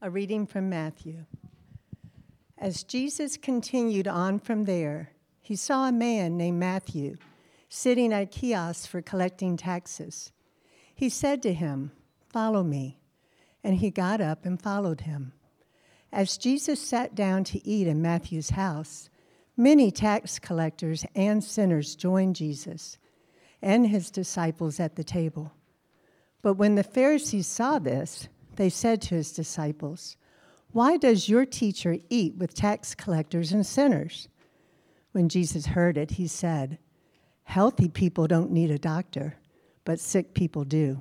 A reading from Matthew. As Jesus continued on from there, he saw a man named Matthew sitting at a kiosk for collecting taxes. He said to him, "Follow me." And he got up and followed him. As Jesus sat down to eat in Matthew's house, many tax collectors and sinners joined Jesus and his disciples at the table. But when the Pharisees saw this, they said to his disciples, "Why does your teacher eat with tax collectors and sinners?" When Jesus heard it, he said, "Healthy people don't need a doctor, but sick people do.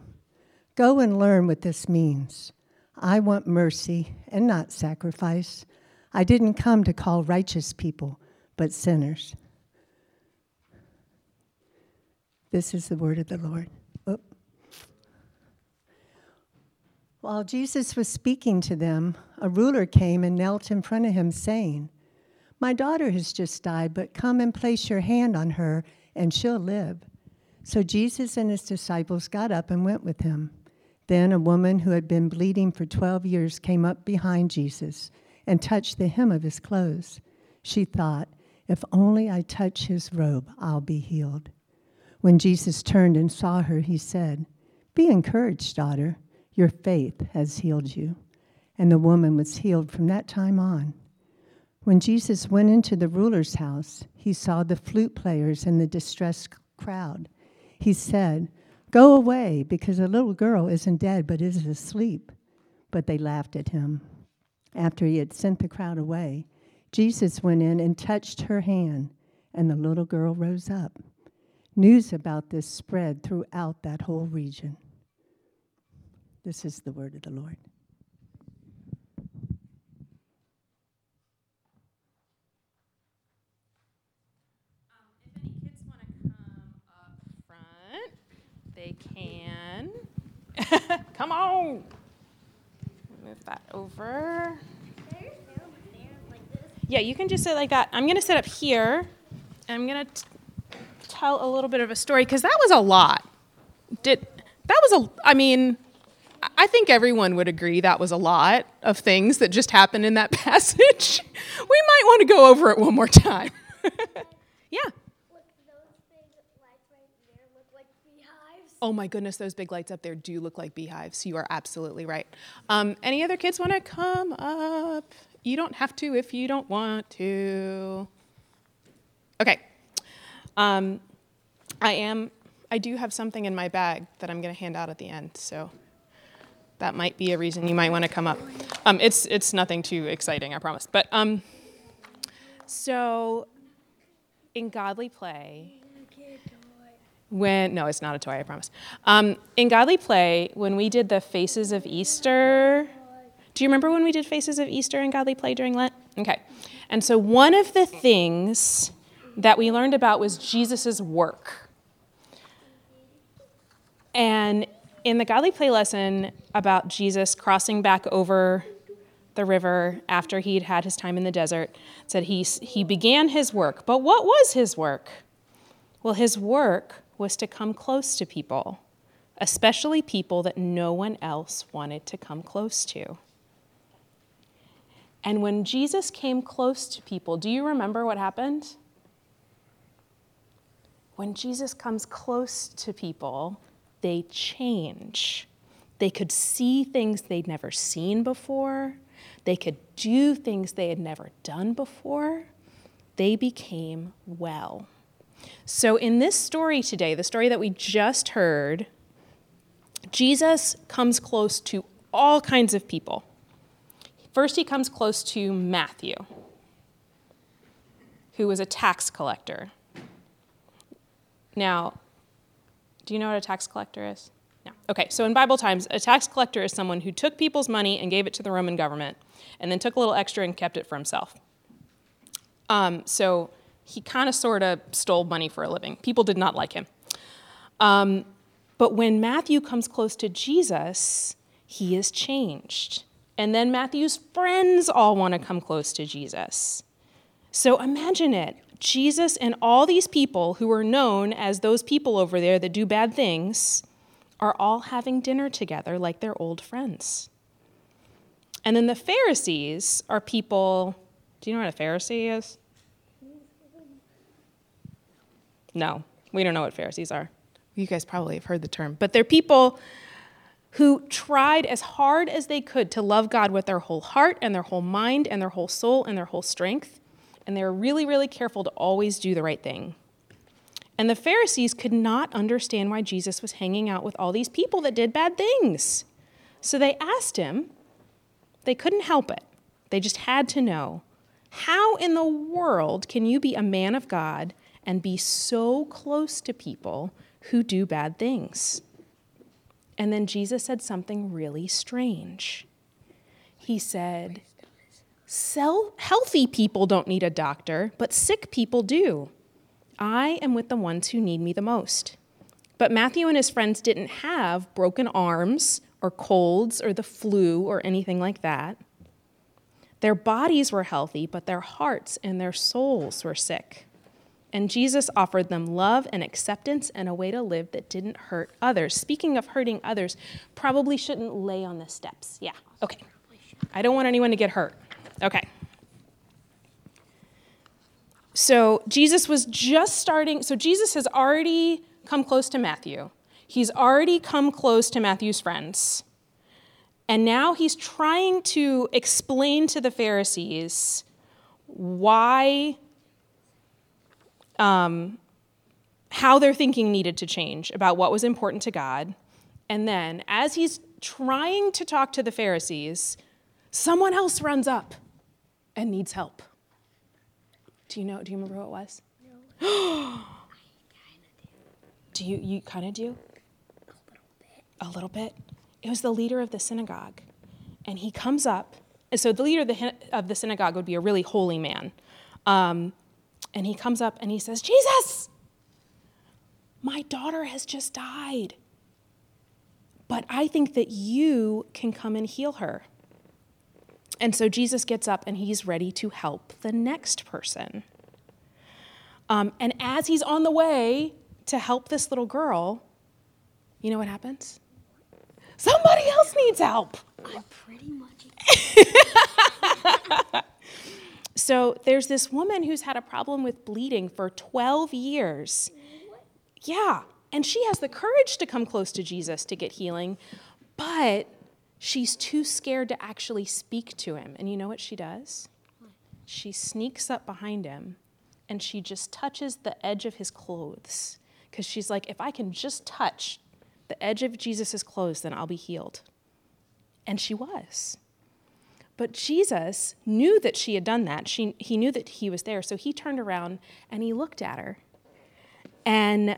Go and learn what this means. I want mercy and not sacrifice. I didn't come to call righteous people, but sinners." This is the word of the Lord. While Jesus was speaking to them, a ruler came and knelt in front of him, saying, "My daughter has just died, but come and place your hand on her, and she'll live." So Jesus and his disciples got up and went with him. Then a woman who had been bleeding for 12 years came up behind Jesus and touched the hem of his clothes. She thought, "If only I touch his robe, I'll be healed." When Jesus turned and saw her, he said, "Be encouraged, daughter. Your faith has healed you." And the woman was healed from that time on. When Jesus went into the ruler's house, he saw the flute players and the distressed crowd. He said, "Go away, because the little girl isn't dead, but is asleep." But they laughed at him. After he had sent the crowd away, Jesus went in and touched her hand, and the little girl rose up. News about this spread throughout that whole region. This is the word of the Lord. If any kids want to come up front, they can. Come on. Move that over. Yeah, you can just sit like that. I'm going to sit up here, and I'm going to tell a little bit of a story, because that was a lot. I think everyone would agree that was a lot of things that just happened in that passage. We might want to go over it one more time. Yeah. Look, those big lights right there look like beehives. Oh my goodness, those big lights up there do look like beehives. You are absolutely right. Any other kids want to come up? You don't have to if you don't want to. Okay. I do have something in my bag that I'm going to hand out at the end, so that might be a reason you might want to come up. It's nothing too exciting, I promise. But so in Godly Play, it's not a toy, I promise. In Godly Play, when we did the Faces of Easter, do you remember when we did Faces of Easter in Godly Play during Lent? Okay. And so one of the things that we learned about was Jesus' work. And in the Godly Play lesson about Jesus crossing back over the river after he'd had his time in the desert, it said he began his work. But what was his work? Well, his work was to come close to people, especially people that no one else wanted to come close to. And when Jesus came close to people, do you remember what happened? When Jesus comes close to people, they change. They could see things they'd never seen before. They could do things they had never done before. They became well. So in this story today, the story that we just heard, Jesus comes close to all kinds of people. First, he comes close to Matthew, who was a tax collector. Now, do you know what a tax collector is? No. Okay, so in Bible times, a tax collector is someone who took people's money and gave it to the Roman government, and then took a little extra and kept it for himself. So he kind of sort of stole money for a living. People did not like him. But when Matthew comes close to Jesus, he is changed. And then Matthew's friends all want to come close to Jesus. So imagine it. Jesus and all these people who are known as those people over there that do bad things are all having dinner together like their old friends. And then the Pharisees are people, do you know what a Pharisee is? No, we don't know what Pharisees are. You guys probably have heard the term. But they're people who tried as hard as they could to love God with their whole heart and their whole mind and their whole soul and their whole strength. And they were really, really careful to always do the right thing. And the Pharisees could not understand why Jesus was hanging out with all these people that did bad things. So they asked him. They couldn't help it. They just had to know, how in the world can you be a man of God and be so close to people who do bad things? And then Jesus said something really strange. He said, healthy people don't need a doctor, but sick people do. I am with the ones who need me the most. But Matthew and his friends didn't have broken arms or colds or the flu or anything like that. Their bodies were healthy, but their hearts and their souls were sick. And Jesus offered them love and acceptance and a way to live that didn't hurt others. Speaking of hurting others, probably shouldn't lay on the steps. Yeah, okay. I don't want anyone to get hurt. Okay. So Jesus was just starting. So Jesus has already come close to Matthew. He's already come close to Matthew's friends. And now he's trying to explain to the Pharisees why... how their thinking needed to change about what was important to God. And then as he's trying to talk to the Pharisees, someone else runs up and needs help. Do you remember who it was? No. You kind of do? A little bit. It was the leader of the synagogue. And he comes up. So the leader of the synagogue would be a really holy man. And he comes up and he says, Jesus, my daughter has just died, but I think that you can come and heal her. And so Jesus gets up and he's ready to help the next person. And as he's on the way to help this little girl, you know what happens? Somebody else needs help. I'm pretty much... So there's this woman who's had a problem with bleeding for 12 years. Yeah, and she has the courage to come close to Jesus to get healing, but she's too scared to actually speak to him. And you know what she does? She sneaks up behind him, and she just touches the edge of his clothes, because she's like, if I can just touch the edge of Jesus' clothes, then I'll be healed. And she was. But Jesus knew that she had done that. He knew that he was there. So he turned around and he looked at her and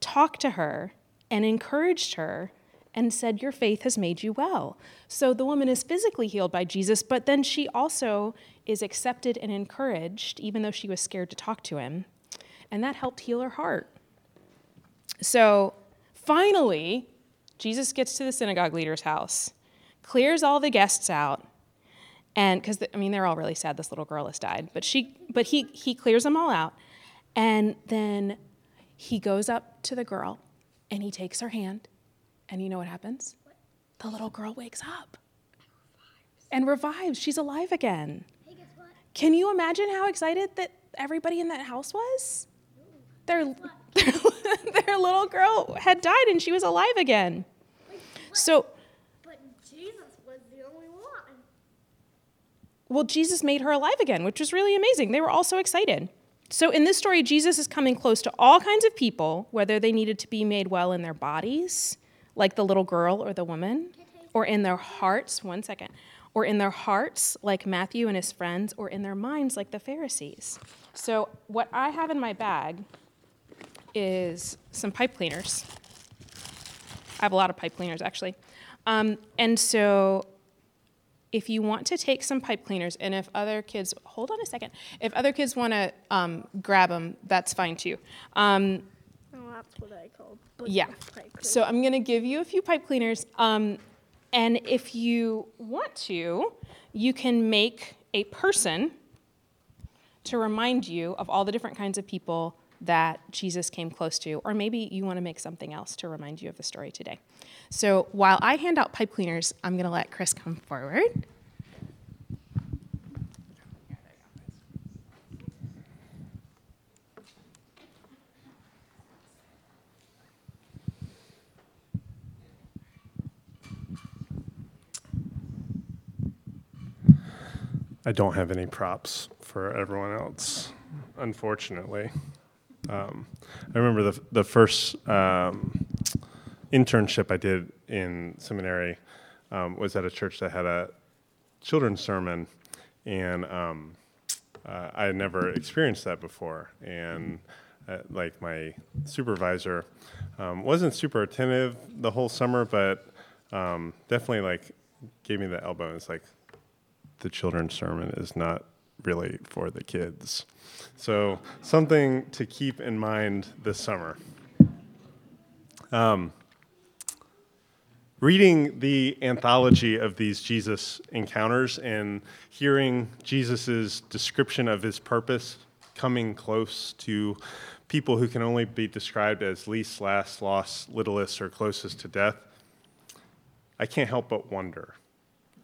talked to her and encouraged her and said, your faith has made you well. So the woman is physically healed by Jesus, but then she also is accepted and encouraged, even though she was scared to talk to him. And that helped heal her heart. So finally, Jesus gets to the synagogue leader's house, clears all the guests out, and because they're all really sad this little girl has died, but he clears them all out, and then he goes up to the girl and he takes her hand, and you know what happens? The little girl wakes up and revives. She's alive again. Hey, guess what? Can you imagine how excited that everybody in that house was? Their little girl had died and she was alive again. So. Well, Jesus made her alive again, which was really amazing. They were all so excited. So in this story, Jesus is coming close to all kinds of people, whether they needed to be made well in their bodies, like the little girl or the woman, or in their hearts, like Matthew and his friends, or in their minds, like the Pharisees. So what I have in my bag is some pipe cleaners. I have a lot of pipe cleaners, actually. And so... if you want to take some pipe cleaners, and if other kids, hold on a second, if other kids want to grab them, that's fine too. That's what I call. Yeah. So I'm going to give you a few pipe cleaners, and if you want to, you can make a person to remind you of all the different kinds of people that Jesus came close to, or maybe you want to make something else to remind you of the story today. So while I hand out pipe cleaners, I'm going to let Chris come forward. I don't have any props for everyone else, unfortunately. I remember the first internship I did in seminary was at a church that had a children's sermon, and I had never experienced that before. And like my supervisor wasn't super attentive the whole summer, but definitely like gave me the elbow and was like, the children's sermon is not really for the kids. So something to keep in mind this summer. Reading the anthology of these Jesus encounters and hearing Jesus's description of his purpose, coming close to people who can only be described as least, last, lost, littlest, or closest to death, I can't help but wonder.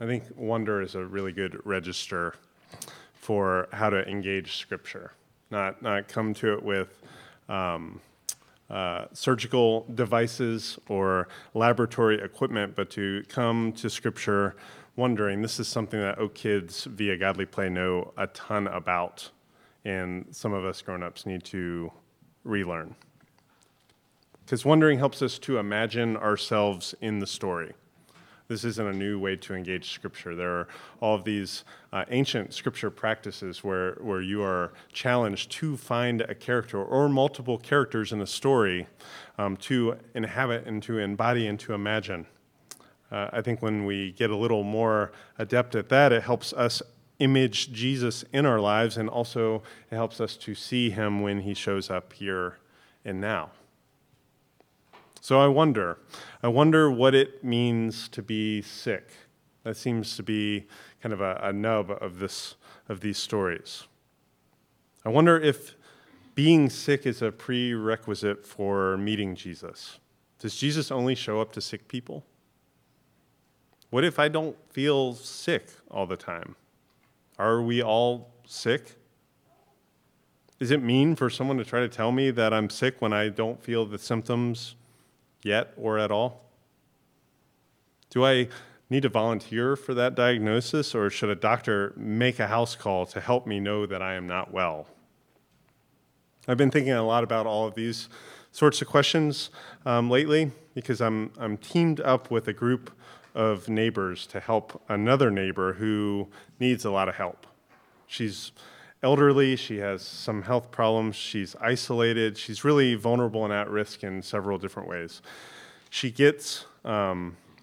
I think wonder is a really good register for how to engage Scripture, not come to it with surgical devices or laboratory equipment, but to come to Scripture wondering. This is something that kids via Godly Play know a ton about, and some of us grown-ups need to relearn. Because wondering helps us to imagine ourselves in the story. This isn't a new way to engage Scripture. There are all of these ancient Scripture practices where you are challenged to find a character or multiple characters in a story to inhabit and to embody and to imagine. I think when we get a little more adept at that, it helps us image Jesus in our lives, and also it helps us to see him when he shows up here and now. So I wonder what it means to be sick. That seems to be kind of a nub of these stories. I wonder if being sick is a prerequisite for meeting Jesus. Does Jesus only show up to sick people? What if I don't feel sick all the time? Are we all sick? Is it mean for someone to try to tell me that I'm sick when I don't feel the symptoms yet or at all? Do I need to volunteer for that diagnosis, or should a doctor make a house call to help me know that I am not well? I've been thinking a lot about all of these sorts of questions lately, because I'm teamed up with a group of neighbors to help another neighbor who needs a lot of help. She's elderly, she has some health problems, she's isolated, she's really vulnerable and at risk in several different ways. She gets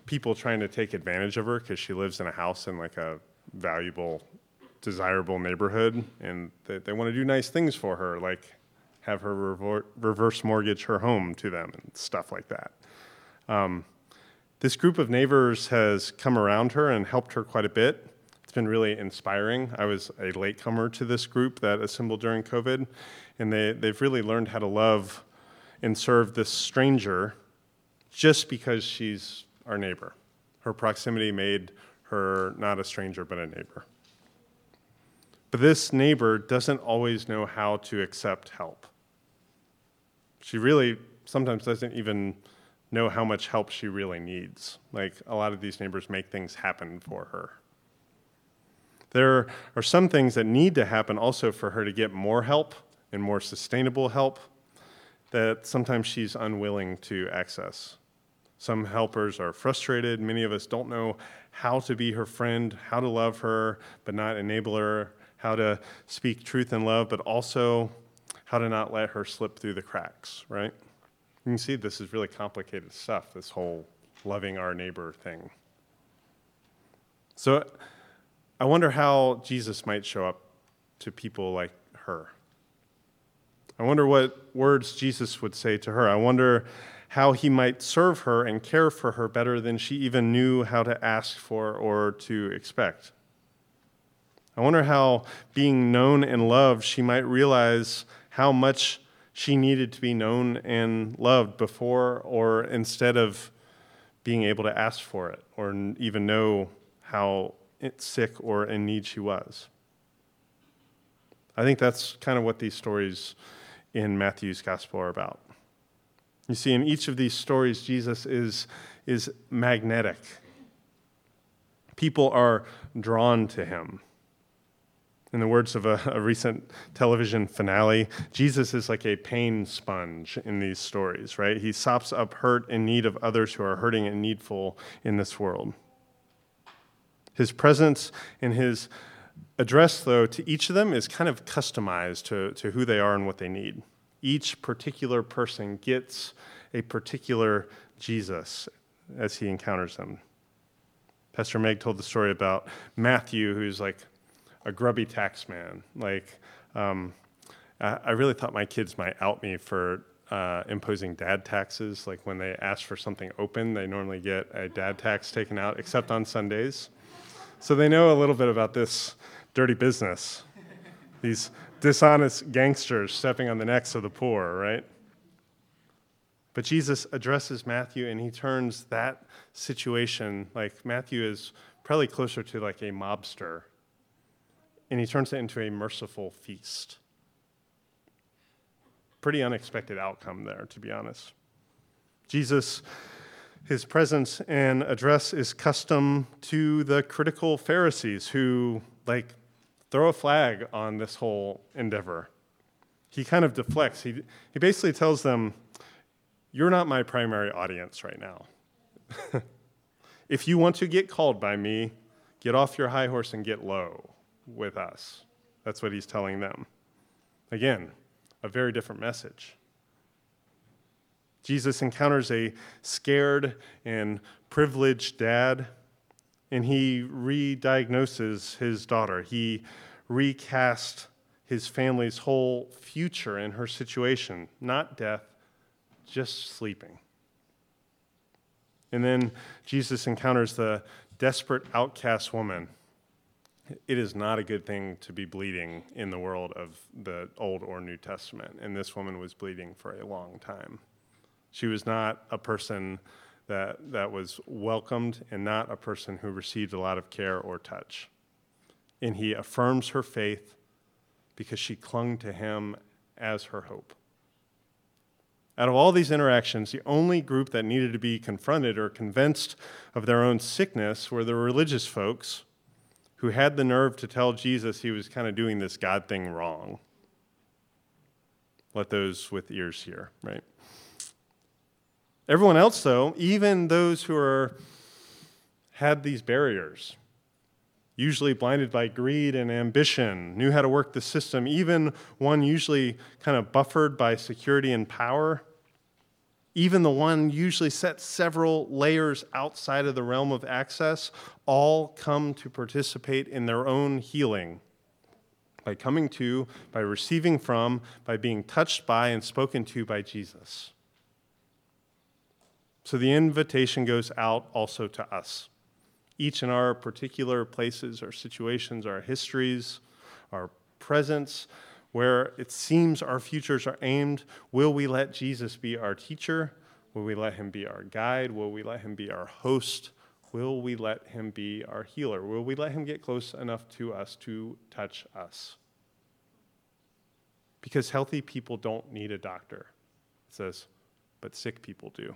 people trying to take advantage of her because she lives in a house in like a valuable, desirable neighborhood, and they want to do nice things for her, like have her reverse mortgage her home to them and stuff like that. This group of neighbors has come around her and helped her quite a bit. It's been really inspiring. I was a latecomer to this group that assembled during COVID, and they've really learned how to love and serve this stranger just because she's our neighbor. Her proximity made her not a stranger, but a neighbor. But this neighbor doesn't always know how to accept help. She really sometimes doesn't even know how much help she really needs. Like, a lot of these neighbors make things happen for her. There are some things that need to happen also for her to get more help and more sustainable help that sometimes she's unwilling to access. Some helpers are frustrated. Many of us don't know how to be her friend, how to love her but not enable her, how to speak truth in love, but also how to not let her slip through the cracks, right? You can see this is really complicated stuff, this whole loving our neighbor thing. So I wonder how Jesus might show up to people like her. I wonder what words Jesus would say to her. I wonder how he might serve her and care for her better than she even knew how to ask for or to expect. I wonder how, being known and loved, she might realize how much she needed to be known and loved before or instead of being able to ask for it or even know how sick or in need she was. I think that's kind of what these stories in Matthew's gospel are about. You see, in each of these stories, Jesus is magnetic. People are drawn to him. In the words of a recent television finale, Jesus is like a pain sponge in these stories, right? He sops up hurt and need of others who are hurting and needful in this world. His presence and his address, though, to each of them is kind of customized to who they are and what they need. Each particular person gets a particular Jesus as he encounters them. Pastor Meg told the story about Matthew, who's like a grubby tax man. Like, I really thought my kids might out me for imposing dad taxes. Like when they ask for something open, they normally get a dad tax taken out, except on Sundays. So they know a little bit about this dirty business. These dishonest gangsters stepping on the necks of the poor, right? But Jesus addresses Matthew, and he turns that situation, like Matthew is probably closer to like a mobster, and he turns it into a merciful feast. Pretty unexpected outcome there, to be honest. Jesus, his presence and address is custom to the critical Pharisees who, like, throw a flag on this whole endeavor. He kind of deflects. He basically tells them, you're not my primary audience right now. If you want to get called by me, get off your high horse and get low with us. That's what he's telling them. Again, a very different message. Jesus encounters a scared and privileged dad, and he re-diagnoses his daughter. He recasts his family's whole future in her situation, not death, just sleeping. And then Jesus encounters the desperate outcast woman. It is not a good thing to be bleeding in the world of the Old or New Testament, and this woman was bleeding for a long time. She was not a person that was welcomed and not a person who received a lot of care or touch. And he affirms her faith because she clung to him as her hope. Out of all these interactions, the only group that needed to be confronted or convinced of their own sickness were the religious folks who had the nerve to tell Jesus he was kind of doing this God thing wrong. Let those with ears hear, right? Everyone else, though, even those who had these barriers, usually blinded by greed and ambition, knew how to work the system, even one usually kind of buffered by security and power, even the one usually set several layers outside of the realm of access, all come to participate in their own healing by coming to, by receiving from, by being touched by and spoken to by Jesus. So the invitation goes out also to us, each in our particular places, our situations, our histories, our presence, where it seems our futures are aimed. Will we let Jesus be our teacher? Will we let him be our guide? Will we let him be our host? Will we let him be our healer? Will we let him get close enough to us to touch us? Because healthy people don't need a doctor, it says, but sick people do.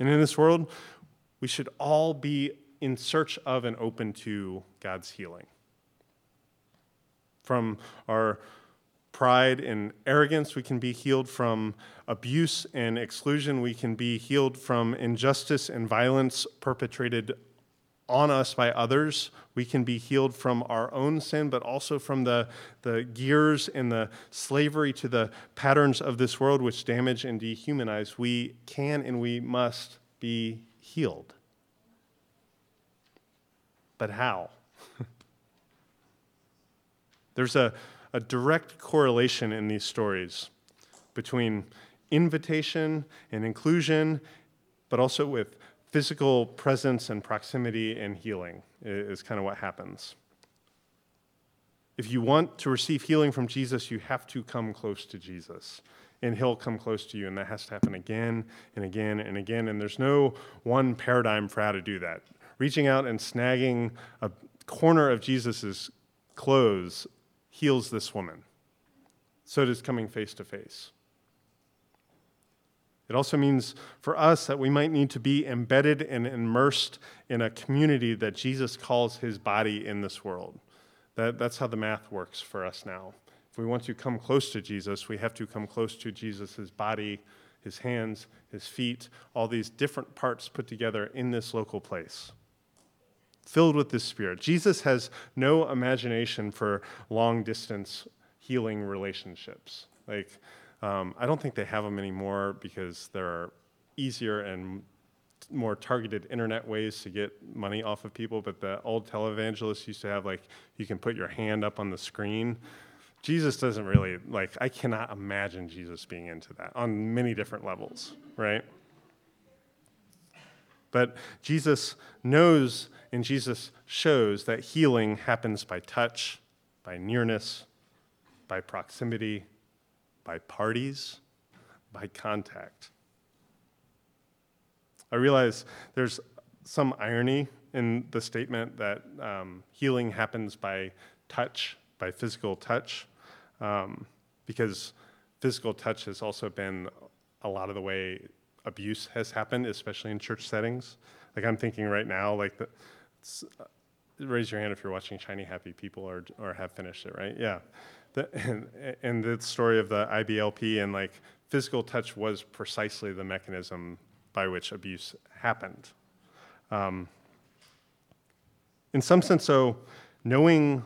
And in this world, we should all be in search of and open to God's healing. From our pride and arrogance, we can be healed. From abuse and exclusion, we can be healed. From injustice and violence perpetrated on us by others, we can be healed. From our own sin, but also from the gears and the slavery to the patterns of this world which damage and dehumanize, we can and we must be healed. But how? There's a direct correlation in these stories between invitation and inclusion, but also with physical presence and proximity and healing is kind of what happens. If you want to receive healing from Jesus, you have to come close to Jesus, and he'll come close to you, and that has to happen again and again and again, and there's no one paradigm for how to do that. Reaching out and snagging a corner of Jesus' clothes heals this woman. So does coming face to face. It also means for us that we might need to be embedded and immersed in a community that Jesus calls his body in this world. That's how the math works for us now. If we want to come close to Jesus, we have to come close to Jesus' body, his hands, his feet, all these different parts put together in this local place, filled with the Spirit. Jesus has no imagination for long-distance healing relationships. I don't think they have them anymore because there are easier and more targeted internet ways to get money off of people, but the old televangelists used to have, you can put your hand up on the screen. Jesus doesn't really, I cannot imagine Jesus being into that on many different levels, right? But Jesus knows and Jesus shows that healing happens by touch, by nearness, by proximity, by parties, by contact. I realize there's some irony in the statement that healing happens by touch, by physical touch, because physical touch has also been a lot of the way abuse has happened, especially in church settings. I'm thinking right now, raise your hand if you're watching Shiny Happy People or have finished it, right? Yeah. And the story of the IBLP and physical touch was precisely the mechanism by which abuse happened. In some sense, so knowing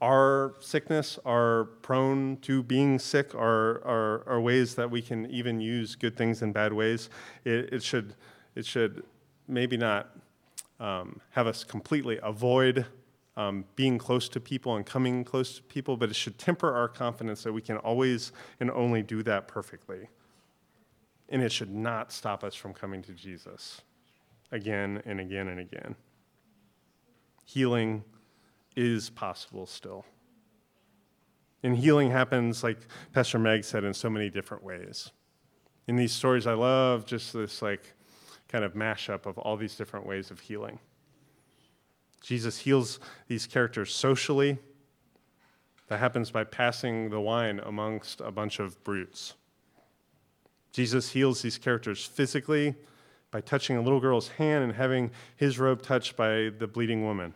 our sickness, our prone to being sick, our ways that we can even use good things in bad ways, it should maybe not have us completely avoid being close to people and coming close to people, but it should temper our confidence that we can always and only do that perfectly. And it should not stop us from coming to Jesus again and again and again. Healing is possible still. And healing happens, like Pastor Meg said, in so many different ways. In these stories, I love just this kind of mashup of all these different ways of healing. Jesus heals these characters socially. That happens by passing the wine amongst a bunch of brutes. Jesus heals these characters physically by touching a little girl's hand and having his robe touched by the bleeding woman.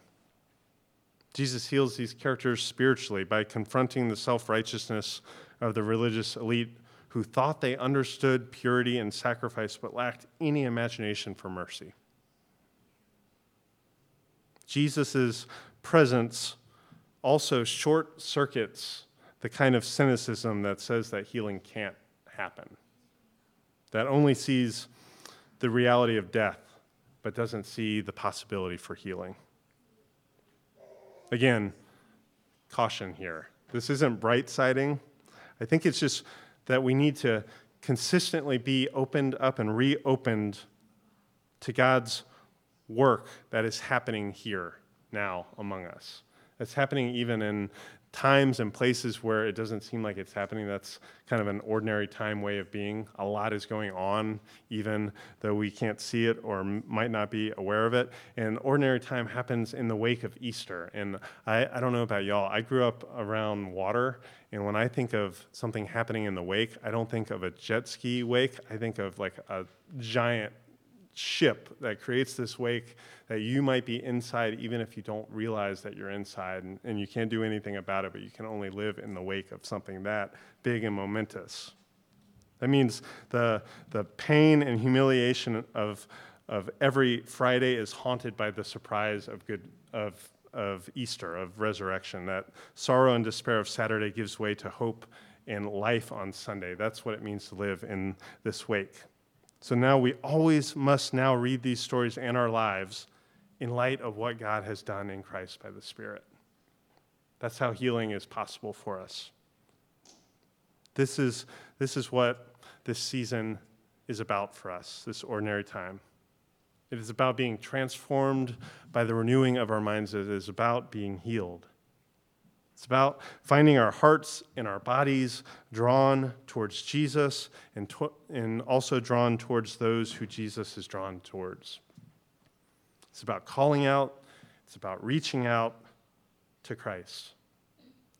Jesus heals these characters spiritually by confronting the self-righteousness of the religious elite who thought they understood purity and sacrifice but lacked any imagination for mercy. Jesus' presence also short-circuits the kind of cynicism that says that healing can't happen, that only sees the reality of death but doesn't see the possibility for healing. Again, caution here. This isn't bright-siding. I think it's just that we need to consistently be opened up and reopened to God's work that is happening here now among us. It's happening even in times and places where it doesn't seem like it's happening. That's kind of an ordinary time way of being. A lot is going on, even though we can't see it or might not be aware of it. And ordinary time happens in the wake of Easter. And I don't know about y'all. I grew up around water, and when I think of something happening in the wake, I don't think of a jet ski wake. I think of a giant ship that creates this wake that you might be inside even if you don't realize that you're inside and you can't do anything about it, but you can only live in the wake of something that big and momentous. That means the pain and humiliation of every Friday is haunted by the surprise of Easter, of resurrection, that sorrow and despair of Saturday gives way to hope and life on Sunday. That's what it means to live in this wake. So now we always must now read these stories and our lives in light of what God has done in Christ by the Spirit. That's how healing is possible for us. This is what this season is about for us, this ordinary time. It is about being transformed by the renewing of our minds. It is about being healed. It's about finding our hearts and our bodies drawn towards Jesus and also drawn towards those who Jesus is drawn towards. It's about calling out. It's about reaching out to Christ.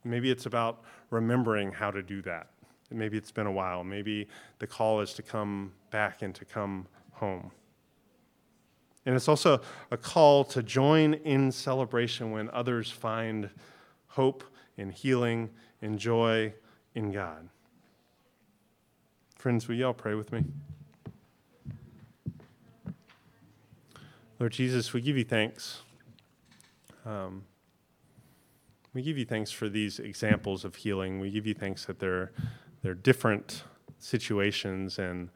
Maybe it's about remembering how to do that. Maybe it's been a while. Maybe the call is to come back and to come home. And it's also a call to join in celebration when others find hope and healing and joy in God. Friends, will you all pray with me? Lord Jesus, we give you thanks. We give you thanks for these examples of healing. We give you thanks that they're different situations, and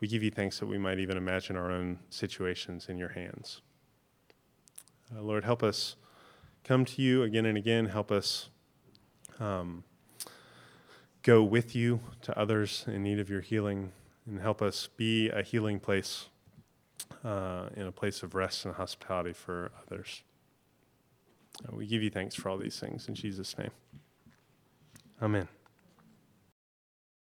we give you thanks that we might even imagine our own situations in your hands. Lord, help us come to you again and again. Help us go with you to others in need of your healing, and help us be a healing place and a place of rest and hospitality for others. We give you thanks for all these things in Jesus' name. Amen.